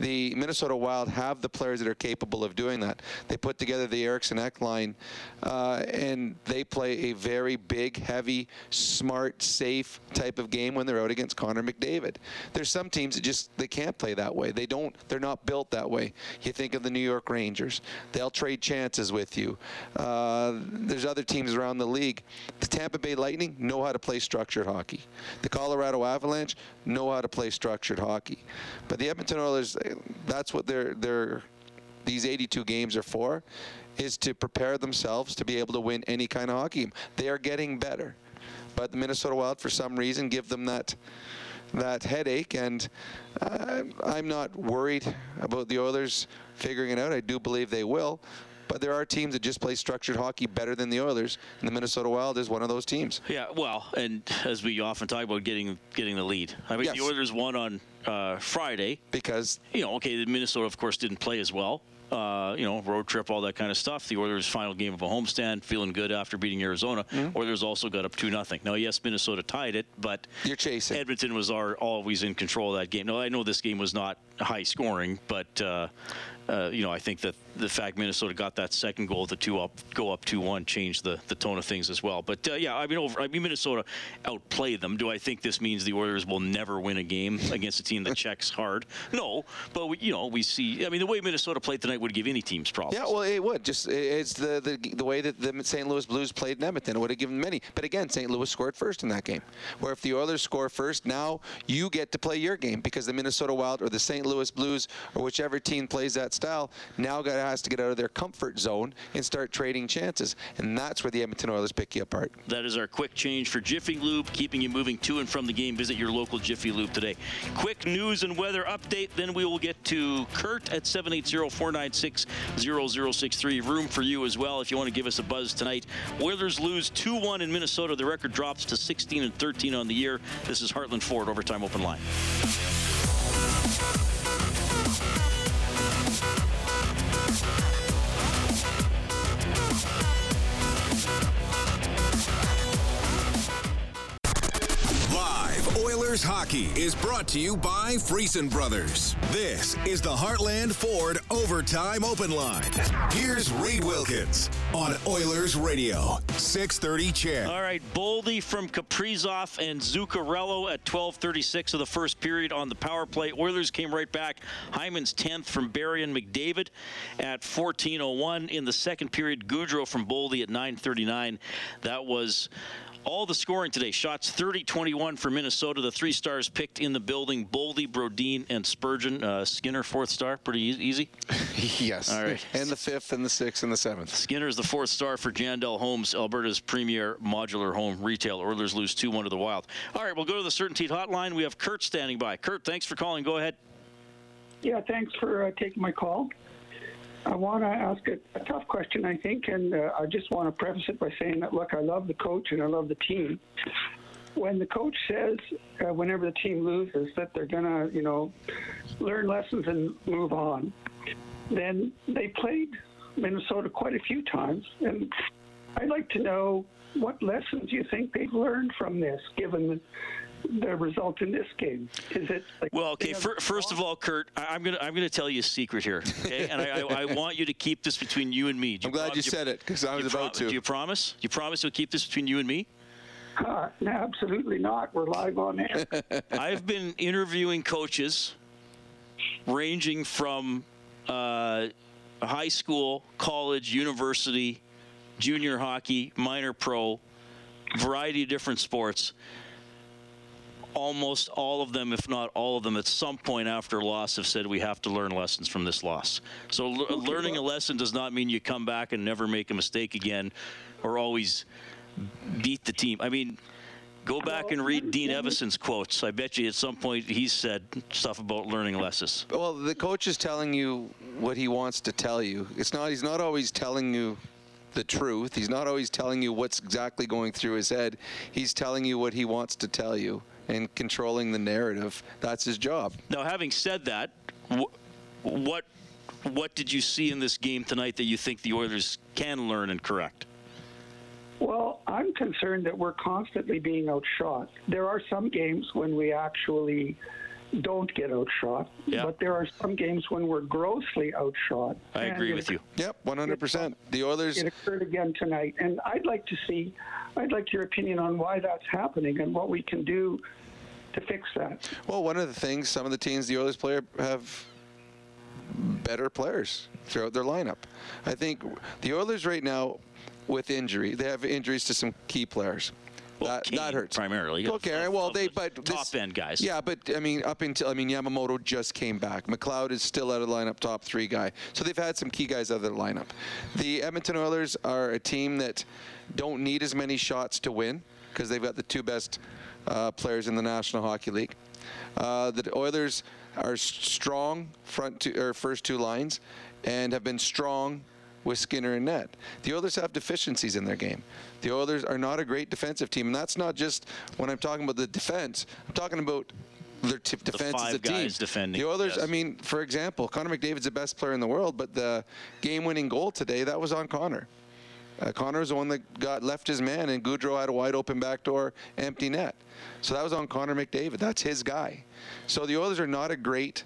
The Minnesota Wild have the players that are capable of doing that. They put together the Eriksson Ek line, uh, and they play a very big, heavy, smart, safe type of game when they're out against Connor McDavid. There's some teams that just, they can't play that way. They don't, they're not built that way. You think of the New York Rangers. They'll trade chances with you. Uh, there's other teams around the league. The Tampa Bay Lightning know how to play structured hockey. The Colorado Avalanche know how to play structured hockey. But the Edmonton Oilers, that's what they're, they're, these eighty-two games are for, is to prepare themselves to be able to win any kind of hockey game. They are getting better. But the Minnesota Wild, for some reason, give them that that headache. And uh, I'm not worried about the Oilers figuring it out. I do believe they will. But there are teams that just play structured hockey better than the Oilers, and the Minnesota Wild is one of those teams. Yeah, well, and as we often talk about, getting getting the lead. I mean, yes. The Oilers won on uh, Friday. Because? You know, okay, the Minnesota, of course, didn't play as well. Uh, you know, road trip, all that kind of stuff. The Oilers' final game of a homestand, feeling good after beating Arizona. Mm-hmm. Oilers also got up two nothing. Now, yes, Minnesota tied it, but you're chasing. Edmonton was our, always in control of that game. Now, I know this game was not high scoring, but, uh, uh, you know, I think that the fact Minnesota got that second goal, the two up, go up two one, changed the, the tone of things as well. But, uh, yeah, I mean, over, I mean, Minnesota outplayed them. Do I think this means the Oilers will never win a game against a team that checks hard? No, but, we, you know, we see, I mean, the way Minnesota played tonight would give any teams problems. Yeah, well, it would. Just it's the the, the way that the Saint Louis Blues played in Edmonton. It would have given many. But again, Saint Louis scored first in that game. Where if the Oilers score first, now you get to play your game because the Minnesota Wild or the Saint Louis Blues or whichever team plays that style now got, has to get out of their comfort zone and start trading chances. And that's where the Edmonton Oilers pick you apart. That is our quick change for Jiffy Lube, keeping you moving to and from the game. Visit your local Jiffy Lube today. Quick news and weather update. Then we will get to Kurt at seven eight zero four nine six zero zero six three. Room for you as well if you want to give us a buzz tonight. Oilers lose two one in Minnesota. The record drops to sixteen and thirteen on the year. This is Heartland Ford Overtime Open Line. Oilers Hockey is brought to you by Friesen Brothers. This is the Heartland Ford Overtime Open Line. Here's Reid Wilkins on Oilers Radio, six thirty C H E D. All right, Boldy from Kaprizov and Zuccarello at twelve thirty-six of the first period on the power play. Oilers came right back. Hyman's tenth from Barry and McDavid at fourteen oh one. In the second period, Goudreau from Boldy at nine thirty-nine. That was all the scoring today. Shots thirty twenty-one for Minnesota. The three stars picked in the building, Boldy, Brodeen, and Spurgeon. Uh, Skinner, fourth star. Pretty e- easy? Yes. All right. And the fifth, and the sixth, and the seventh. Skinner is the fourth star for Jandell Homes, Alberta's premier modular home retail. Oilers lose two one to the Wild. All right, we'll go to the CertainTeed hotline. We have Kurt standing by. Kurt, thanks for calling. Go ahead. Yeah, thanks for uh, taking my call. I want to ask a, a tough question, I think, and uh, I just want to preface it by saying that, look, I love the coach and I love the team. When the coach says, uh, whenever the team loses, that they're going to, you know, learn lessons and move on, then they played Minnesota quite a few times. And I'd like to know what lessons you think they've learned from this, given the the result in this game. Is it like well okay for, first of all, Kurt, I'm gonna I'm gonna tell you a secret here, okay? And I, I, I want you to keep this between you and me. You I'm glad prom- you said it because I was about prom- to. Do you promise? Do you promise you'll keep this between you and me? Uh, no, absolutely not. We're live on air. I've been interviewing coaches ranging from uh, high school, college, university, junior hockey, minor pro, variety of different sports. Almost all of them, if not all of them, at some point after loss have said we have to learn lessons from this loss. So l- okay, learning well. a lesson does not mean you come back and never make a mistake again or always beat the team. I mean, go back and read Dean Evason's quotes. I bet you at some point he said stuff about learning lessons. Well, the coach is telling you what he wants to tell you. It's not, he's not always telling you the truth. He's not always telling you what's exactly going through his head. He's telling you what he wants to tell you and controlling the narrative. That's his job. Now, having said that, wh- what what did you see in this game tonight that you think the Oilers can learn and correct? Well, I'm concerned that we're constantly being outshot. There are some games when we actually don't get outshot, yeah. But there are some games when we're grossly outshot. I agree with you. Yep, one hundred percent. The Oilers. It occurred again tonight, and I'd like to see, I'd like your opinion on why that's happening and what we can do to fix that. Well, one of the things, some of the teams the Oilers play have better players throughout their lineup. I think the Oilers right now, with injury, they have injuries to some key players. Well, that, that hurts primarily. Okay, well they but this, top end guys. Yeah, but I mean up until I mean Yamamoto just came back. McLeod is still out of the lineup, top three guy. So they've had some key guys out of the lineup. The Edmonton Oilers are a team that don't need as many shots to win because they've got the two best uh, players in the National Hockey League. Uh, the Oilers are strong front two, or first two lines and have been strong with Skinner and net. The Oilers have deficiencies in their game. The Oilers are not a great defensive team, and that's not just when I'm talking about the defense. I'm talking about their t- defense the as a guys team. Defending, the Oilers, yes. I mean, for example, Connor McDavid's the best player in the world, but the game-winning goal today, that was on Connor. Uh, Connor was the one that got left his man, and Goudreau had a wide-open backdoor, empty net. So that was on Connor McDavid. That's his guy. So the Oilers are not a great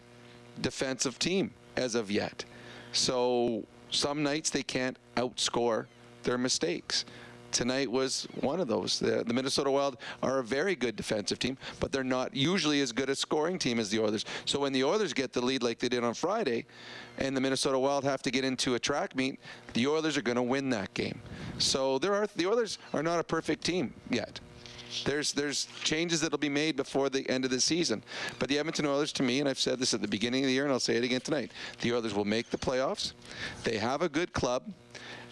defensive team as of yet. So some nights they can't outscore their mistakes. Tonight was one of those. The, the Minnesota Wild are a very good defensive team, but they're not usually as good a scoring team as the Oilers. So when the Oilers get the lead like they did on Friday, and the Minnesota Wild have to get into a track meet, the Oilers are going to win that game. So there are the Oilers are not a perfect team yet. There's there's changes that'll be made before the end of the season. But the Edmonton Oilers, to me, and I've said this at the beginning of the year, and I'll say it again tonight, the Oilers will make the playoffs. They have a good club.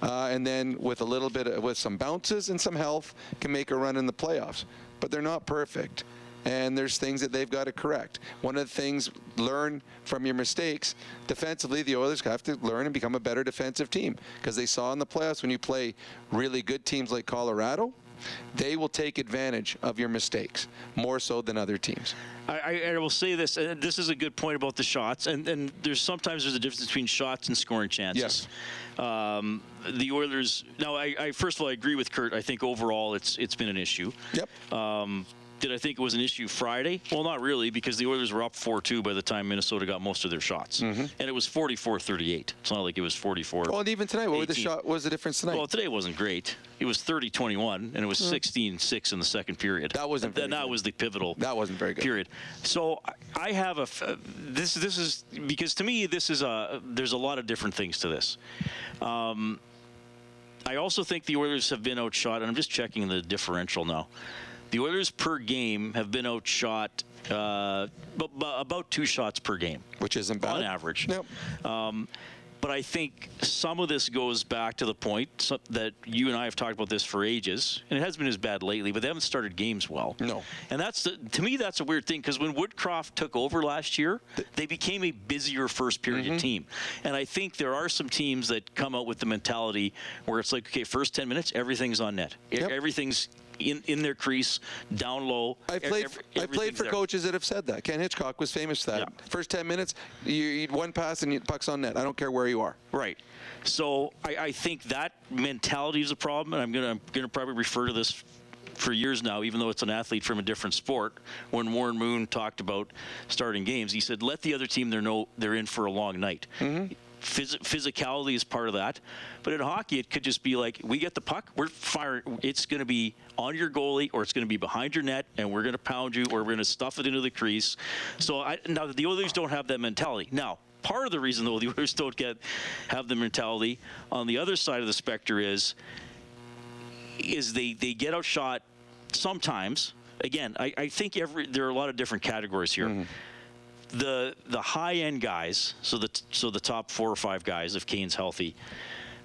Uh, and then with a little bit of, with some bounces and some health, can make a run in the playoffs. But they're not perfect. And there's things that they've got to correct. One of the things, learn from your mistakes. Defensively, the Oilers have to learn and become a better defensive team. Because they saw in the playoffs when you play really good teams like Colorado, they will take advantage of your mistakes more so than other teams. I, I will say this, and this is a good point about the shots, and, and there's sometimes there's a difference between shots and scoring chances. Yes. Um, the Oilers, now I, I first of all I agree with Kurt. I think overall it's it's been an issue. Yep. Um, did I think it was an issue Friday? Well, not really, because the Oilers were up four two by the time Minnesota got most of their shots. Mm-hmm. And it was forty-four thirty-eight. It's not like it was forty-four. Well, and even tonight, what was the shot? What was the difference tonight? Well, today wasn't great. It was thirty twenty-one, and it was sixteen six mm-hmm. in the second period. That wasn't very good. That was the pivotal That wasn't very good. Period. So I have a f- this this is because to me this is a there's a lot of different things to this. Um, I also think the Oilers have been outshot, and I'm just checking the differential now. The Oilers per game have been outshot uh, b- b- about two shots per game. Which isn't bad. On average. Nope. Um, But I think some of this goes back to the point that you and I have talked about this for ages, and it hasn't been as bad lately, but they haven't started games well. No. And that's the, to me, that's a weird thing, because when Woodcroft took over last year, they became a busier first period mm-hmm. team. And I think there are some teams that come out with the mentality where it's like, okay, first ten minutes, everything's on net. Yep. Everything's in in their crease, down low. I played, every, I played for there. Coaches that have said that. Ken Hitchcock was famous for that. Yeah. First ten minutes, you eat one pass and you puck's on net. I don't care where you are. Right. So I, I think that mentality is a problem, and I'm going I'm going to probably refer to this for years now, even though it's an athlete from a different sport. When Warren Moon talked about starting games, he said, let the other team they're, no, they're in for a long night. Mm-hmm. Phys- physicality is part of that, but in hockey it could just be like, we get the puck, we're firing, it's going to be on your goalie or it's going to be behind your net, and we're going to pound you or we're going to stuff it into the crease. So I, now the Oilers don't have that mentality. Now, part of the reason though the Oilers don't get have the mentality on the other side of the specter is is they they get outshot sometimes. Again, I, I think every there are a lot of different categories here. Mm-hmm. The the high-end guys, so the so the top four or five guys, if Kane's healthy,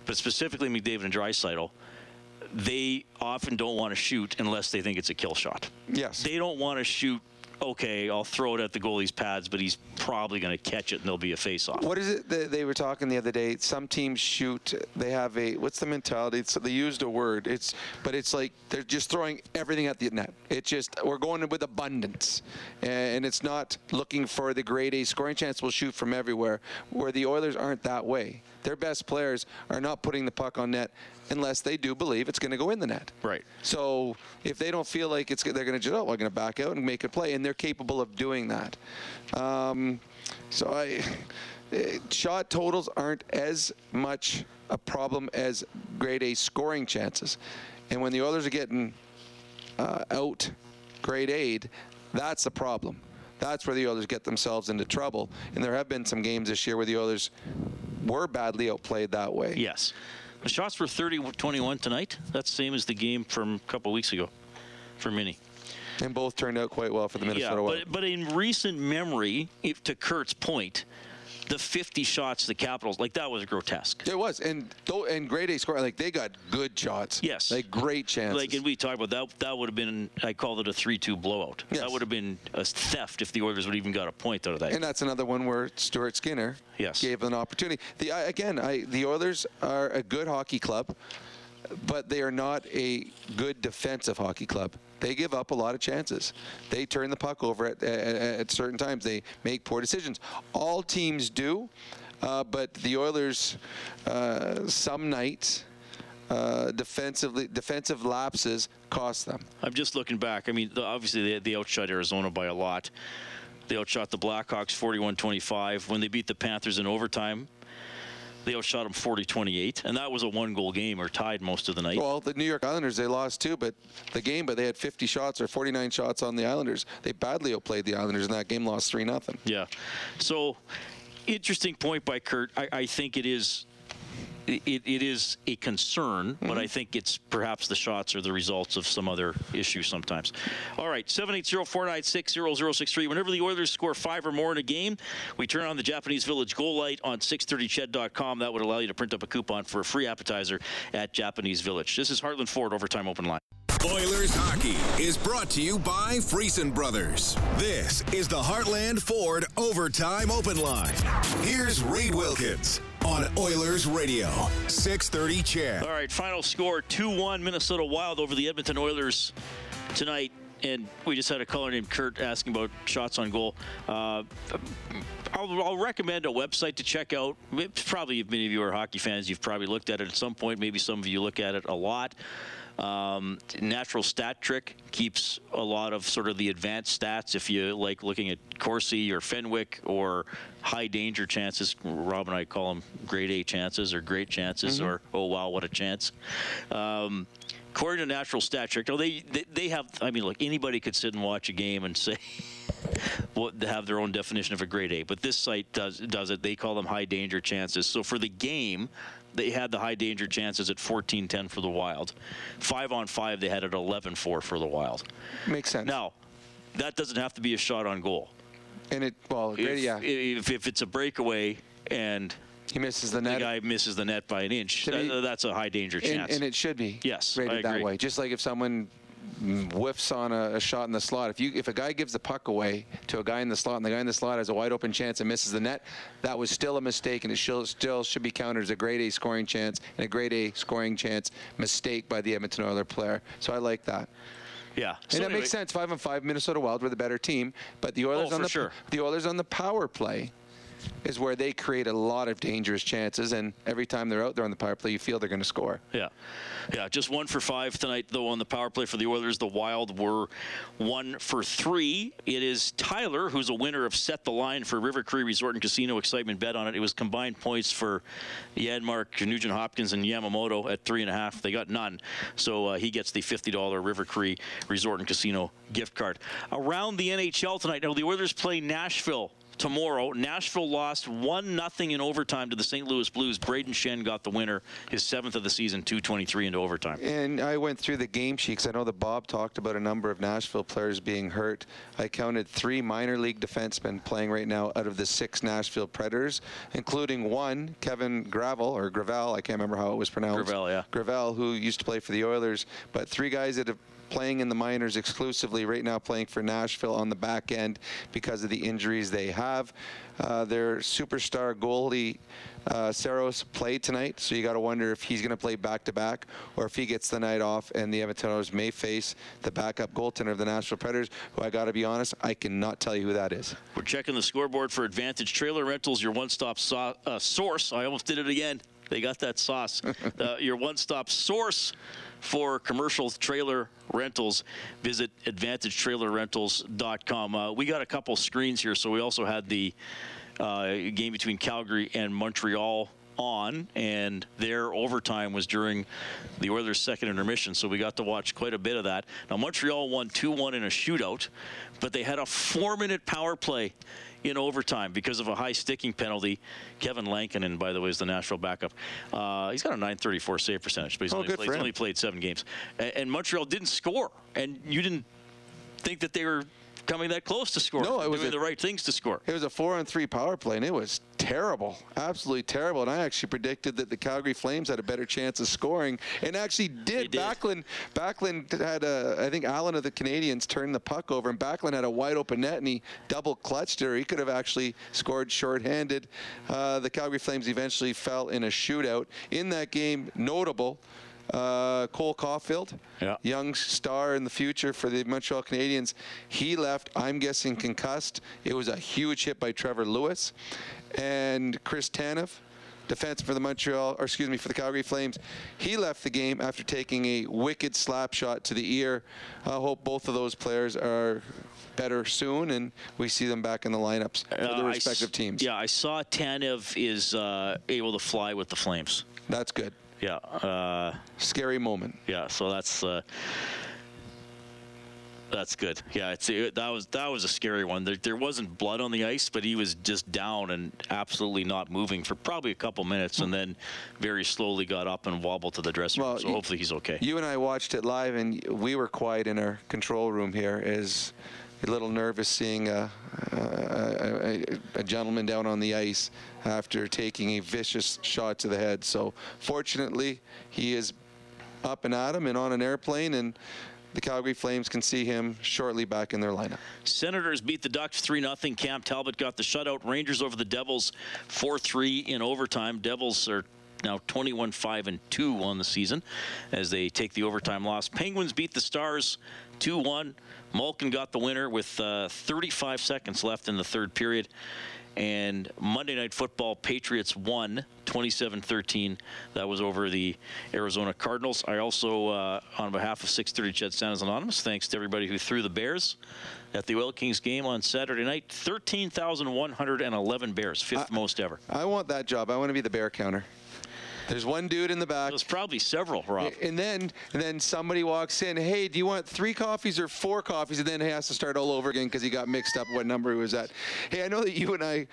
but specifically McDavid and Draisaitl, they often don't want to shoot unless they think it's a kill shot. Yes. They don't want to shoot, okay, I'll throw it at the goalie's pads, but he's probably going to catch it and there'll be a face-off. What is it that they were talking the other day? Some teams shoot, they have a, what's the mentality? It's, they used a word, It's but it's like they're just throwing everything at the net. It's just, we're going with abundance. And it's not looking for the grade A scoring chance. We'll shoot from everywhere, where the Oilers aren't that way. Their best players are not putting the puck on net unless they do believe it's going to go in the net. Right. So if they don't feel like it's, they're going to just, oh, we're going to back out and make a play, and they're capable of doing that. Um, so I, shot totals aren't as much a problem as grade A scoring chances. And when the Oilers are getting uh, out grade A, that's the problem. That's where the Oilers get themselves into trouble. And there have been some games this year where the Oilers were badly outplayed that way. Yes. The shots were thirty twenty-one tonight. That's the same as the game from a couple weeks ago for Minnie. And both turned out quite well for the Minnesota Wild. Yeah, but, but in recent memory, if, to Kurt's point, the fifty shots the Capitals, like, that was grotesque. It was, and th- and grade A scoring, like, they got good shots. Yes. Like, great chances. Like, and we talked about that, that would have been, I called it a three two blowout. Yes. That would have been a theft if the Oilers would have even got a point out of that. And that's another one where Stuart Skinner yes. gave an opportunity. The Again, I, the Oilers are a good hockey club, but they are not a good defensive hockey club. They give up a lot of chances. They turn the puck over at, at, at certain times. They make poor decisions. All teams do, uh, but the Oilers, uh, some nights, uh, defensively, defensive lapses cost them. I'm just looking back. I mean, the, obviously, they, they outshot Arizona by a lot. They outshot the Blackhawks forty-one twenty-five. When they beat the Panthers in overtime, they outshot them forty twenty-eight, and that was a one-goal game, or tied most of the night. Well, the New York Islanders, they lost too, but the game, but they had fifty shots or forty-nine shots on the Islanders. They badly outplayed the Islanders in that game, lost three nothing. Yeah. So, interesting point by Kurt. I, I think it is it, it is a concern, mm-hmm. but I think it's perhaps the shots are the results of some other issue sometimes. All right, seven eight zero, four nine six, zero zero six three. Whenever the Oilers score five or more in a game, we turn on the Japanese Village goal light on six thirty C H E D dot com. That would allow you to print up a coupon for a free appetizer at Japanese Village. This is Heartland Ford Overtime Open Line. Oilers hockey is brought to you by Friesen Brothers. This is the Heartland Ford Overtime Open Line. Here's Reid Wilkins on Oilers Radio, six thirty C H E D. All right, final score, two one Minnesota Wild over the Edmonton Oilers tonight. And we just had a caller named Kurt asking about shots on goal. Uh, I'll, I'll recommend a website to check out. Probably many of you are hockey fans. You've probably looked at it at some point. Maybe some of you look at it a lot. Um, Natural Stat Trick keeps a lot of sort of the advanced stats if you like looking at Corsi or Fenwick or high danger chances. Rob and I call them grade A chances or great chances mm-hmm. or, oh, wow, what a chance. Um, according to Natural Stat Trick, no, they, they, they have, I mean, look, anybody could sit and watch a game and say, what have their own definition of a grade A. But this site does does it. They call them high danger chances. So for the game, they had the high danger chances at fourteen ten for the Wild. Five on five, they had at eleven four for the Wild. Makes sense. Now, that doesn't have to be a shot on goal. And it, well, if, yeah. If, if it's a breakaway and He misses the net. The guy misses the net by an inch. That, be, that's a high danger chance. And, and it should be. Yes, rated I agree. that way. Just like if someone whiffs on a, a shot in the slot. If you if a guy gives the puck away to a guy in the slot and the guy in the slot has a wide open chance and misses the net, that was still a mistake, and it should, still should be counted as a grade A scoring chance and a grade A scoring chance mistake by the Edmonton Oilers player. So I like that. Yeah, so and that anyway. makes sense. Five and five, Minnesota Wild were the better team, but the Oilers oh, on the sure. the Oilers on the power play is where they create a lot of dangerous chances, and every time they're out there on the power play, you feel they're going to score. Yeah, yeah. Just one for five tonight, though, on the power play for the Oilers. The Wild were one for three. It is Tyler, who's a winner of Set the Line for River Cree Resort and Casino Excitement Bet on it. It was combined points for Yadmark, Nugent Hopkins, and Yamamoto at three and a half. They got none, so uh, he gets the fifty dollar River Cree Resort and Casino gift card. Around the N H L tonight, now the Oilers play Nashville tomorrow. Nashville lost one nothing in overtime to the Saint Louis Blues. Braden Shen got the winner, his seventh of the season, two twenty-three into overtime. And I went through the game sheet because I know that Bob talked about a number of Nashville players being hurt. I counted three minor league defensemen playing right now out of the six Nashville Predators, including one, Kevin Gravel, or Gravel, I can't remember how it was pronounced. Gravel, yeah. Gravel, who used to play for the Oilers, but three guys that have playing in the minors exclusively right now, playing for Nashville on the back end because of the injuries they have. Uh, their superstar goalie, uh, Saros, played tonight, so you got to wonder if he's going to play back-to-back or if he gets the night off, and the Edmonton Oilers may face the backup goaltender of the Nashville Predators, who I got to be honest, I cannot tell you who that is. We're checking the scoreboard for Advantage Trailer Rentals, your one-stop so- uh, source. I almost did it again. They got that sauce. uh, your one-stop source for commercial trailer rentals. Visit advantage trailer rentals dot com. Uh, we got a couple screens here, so we also had the uh, game between Calgary and Montreal on, and their overtime was during the Oilers' second intermission, so we got to watch quite a bit of that. Now, Montreal won two one in a shootout, but they had a four-minute power play in overtime because of a high sticking penalty. Kevin Lankinen, by the way, is the Nashville backup. Uh, he's got a nine thirty-four save percentage, but he's, oh, only, played, he's only played seven games. And, and Montreal didn't score, and you didn't think that they were coming that close to score. No, it was doing a, the right things to score. It was a four on three power play, and it was terrible, absolutely terrible. And I actually predicted that the Calgary Flames had a better chance of scoring, and actually did. did. Backlund, Backlund had a, I think Allen of the Canadiens turned the puck over, and Backlund had a wide open net, and he double clutched her. He could have actually scored shorthanded. Uh, the Calgary Flames eventually fell in a shootout. In that game, notable, Uh, Cole Caulfield, yeah. young star in the future for the Montreal Canadiens. He left, I'm guessing, concussed. It was a huge hit by Trevor Lewis. And Chris Tanev, defense for the Montreal, or excuse me, for the Calgary Flames. He left the game after taking a wicked slap shot to the ear. I hope both of those players are better soon, and we see them back in the lineups for uh, the respective s- teams. Yeah, I saw Tanev is uh, able to fly with the Flames. That's good. Yeah. Uh, Scary moment. Yeah. So that's uh, that's good. Yeah. It's it, that was that was a scary one. There, there wasn't blood on the ice, but he was just down and absolutely not moving for probably a couple minutes, and then very slowly got up and wobbled to the dressing well, room. So you, hopefully he's okay. You and I watched it live, and we were quiet in our control room here. Is a little nervous seeing a, a, a, a gentleman down on the ice after taking a vicious shot to the head. So fortunately, he is up and at him and on an airplane, and the Calgary Flames can see him shortly back in their lineup. Senators beat the Ducks three nothing. Cam Talbot got the shutout. Rangers over the Devils four three in overtime. Devils are now twenty-one five and two on the season as they take the overtime loss. Penguins beat the Stars two one. Malkin got the winner with uh, thirty-five seconds left in the third period. And Monday Night Football, Patriots won twenty-seven thirteen. That was over the Arizona Cardinals. I also, uh, on behalf of six thirty C H E D Santa's Anonymous, thanks to everybody who threw the Bears at the Oil Kings game on Saturday night. thirteen thousand one hundred eleven Bears, fifth I, most ever. I want that job. I want to be the bear counter. There's one dude in the back. There's probably several, Rob. And then and then somebody walks in, hey, do you want three coffees or four coffees? And then he has to start all over again because he got mixed up what number he was at. Hey, I know that you and I,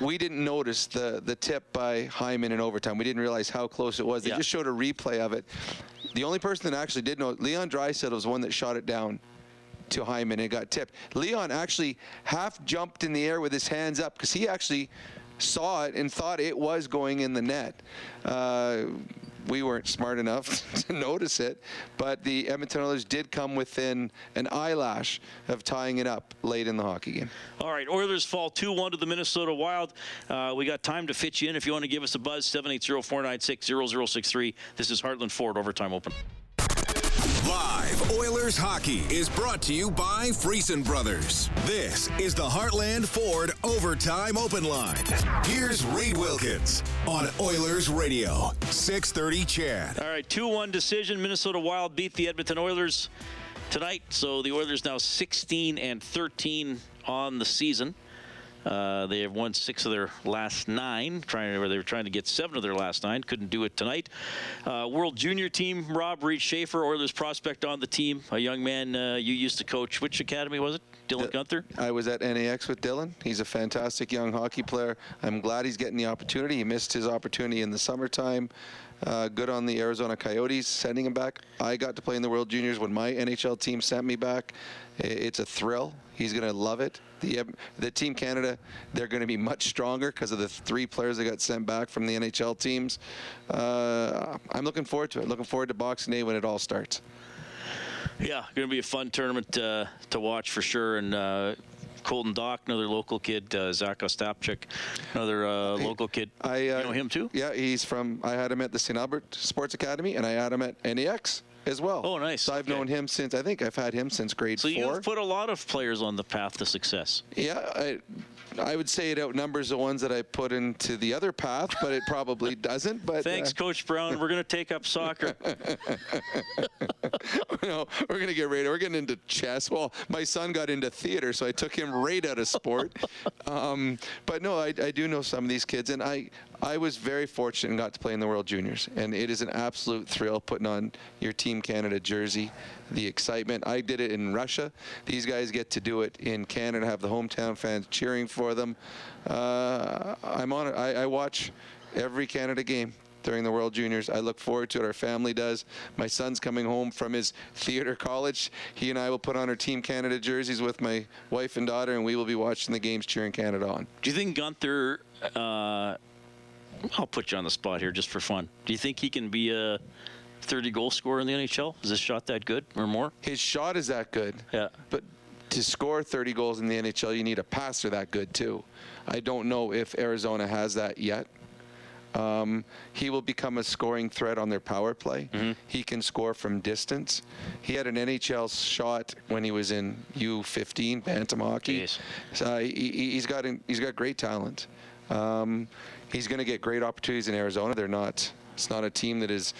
we didn't notice the, the tip by Hyman in overtime. We didn't realize how close it was. They yeah. just showed a replay of it. The only person that actually did know, Leon Draisaitl was the one that shot it down to Hyman and it got tipped. Leon actually half jumped in the air with his hands up because he actually saw it and thought it was going in the net. Uh, we weren't smart enough to notice it, but the Edmonton Oilers did come within an eyelash of tying it up late in the hockey game. All right, Oilers fall two one to the Minnesota Wild. Uh, we got time to fit you in. If you want to give us a buzz, seven eight zero, four nine six, zero zero six three. This is Heartland Ford Overtime Open. Live Oilers Hockey is brought to you by Friesen Brothers. This is the Heartland Ford Overtime Open Line. Here's Reid Wilkins on Oilers Radio, six thirty C H E D. All right, two one decision. Minnesota Wild beat the Edmonton Oilers tonight. So the Oilers now sixteen and thirteen on the season. Uh, they have won six of their last nine. Trying, or they were trying to get seven of their last nine. Couldn't do it tonight. Uh, World Junior team, Rob, Reed Schaefer, Oilers prospect on the team. A young man uh, you used to coach. Which academy was it? Dylan uh, Gunther? I was at N A X with Dylan. He's a fantastic young hockey player. I'm glad he's getting the opportunity. He missed his opportunity in the summertime. Uh, good on the Arizona Coyotes sending him back. I got to play in the World Juniors when my N H L team sent me back. It's a thrill. He's going to love it. The, the Team Canada, they're going to be much stronger because of the three players that got sent back from the N H L teams. Uh, I'm looking forward to it. Looking forward to Boxing Day when it all starts. Yeah, going to be a fun tournament uh, to watch for sure. And uh, Colton Dock, another local kid, uh, Zach Ostapchik, another uh, hey, local kid. I, uh, you know him too? Yeah, he's from, I had him at the Saint Albert Sports Academy, and I had him at N A X. As well. Oh, nice. So I've okay. known him since, I think I've had him since grade so four. So you've put a lot of players on the path to success. Yeah, I, I would say it outnumbers the ones that I put into the other path, but it probably doesn't. But Thanks, uh, Coach Brown. We're going to take up soccer. No, we're going to get right. We're getting into chess. Well, my son got into theater, so I took him right out of sport. um, but no, I, I do know some of these kids, and I, I was very fortunate and got to play in the World Juniors, and it is an absolute thrill putting on your Team Canada jersey, the excitement. I did it in Russia. These guys get to do it in Canada, have the hometown fans cheering for them. Uh, I'm on it. I, I watch every Canada game during the World Juniors. I look forward to it. Our family does. My son's coming home from his theater college. He and I will put on our Team Canada jerseys with my wife and daughter, and we will be watching the games cheering Canada on. Do you think Gunther... Uh I'll put you on the spot here just for fun. Do you think he can be a thirty-goal scorer in the N H L? Is his shot that good or more? His shot is that good. Yeah. But to score thirty goals in the N H L, you need a passer that good, too. I don't know if Arizona has that yet. Um, he will become a scoring threat on their power play. Mm-hmm. He can score from distance. He had an N H L shot when he was in U fifteen, Bantam hockey. So he, he's got he's got great talent. Um, he's going to get great opportunities in Arizona. They're not, it's not a team that has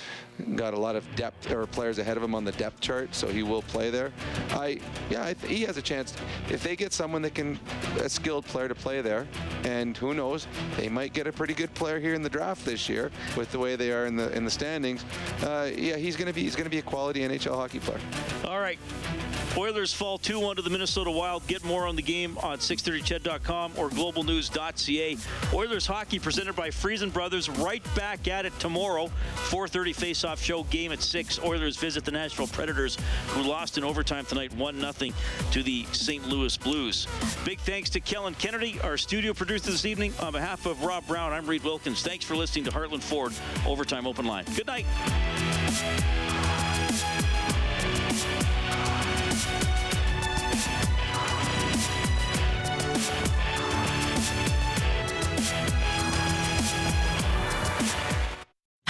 got a lot of depth or players ahead of him on the depth chart, so he will play there. I, yeah, I th- he has a chance. If they get someone that can, a skilled player to play there, and who knows, they might get a pretty good player here in the draft this year with the way they are in the in the standings. Uh, yeah, he's going to be he's going to be a quality N H L hockey player. All right. Oilers fall two one to the Minnesota Wild. Get more on the game on six thirty C H E D dot com or global news dot c a. Oilers hockey presented by Friesen Brothers. Right back at it tomorrow. four thirty face-off show, game at six. Oilers visit the Nashville Predators, who lost in overtime tonight one nothing to the Saint Louis Blues. Big thanks to Kellen Kennedy, our studio producer this evening. On behalf of Rob Brown, I'm Reid Wilkins. Thanks for listening to Heartland Ford Overtime Open Line. Good night.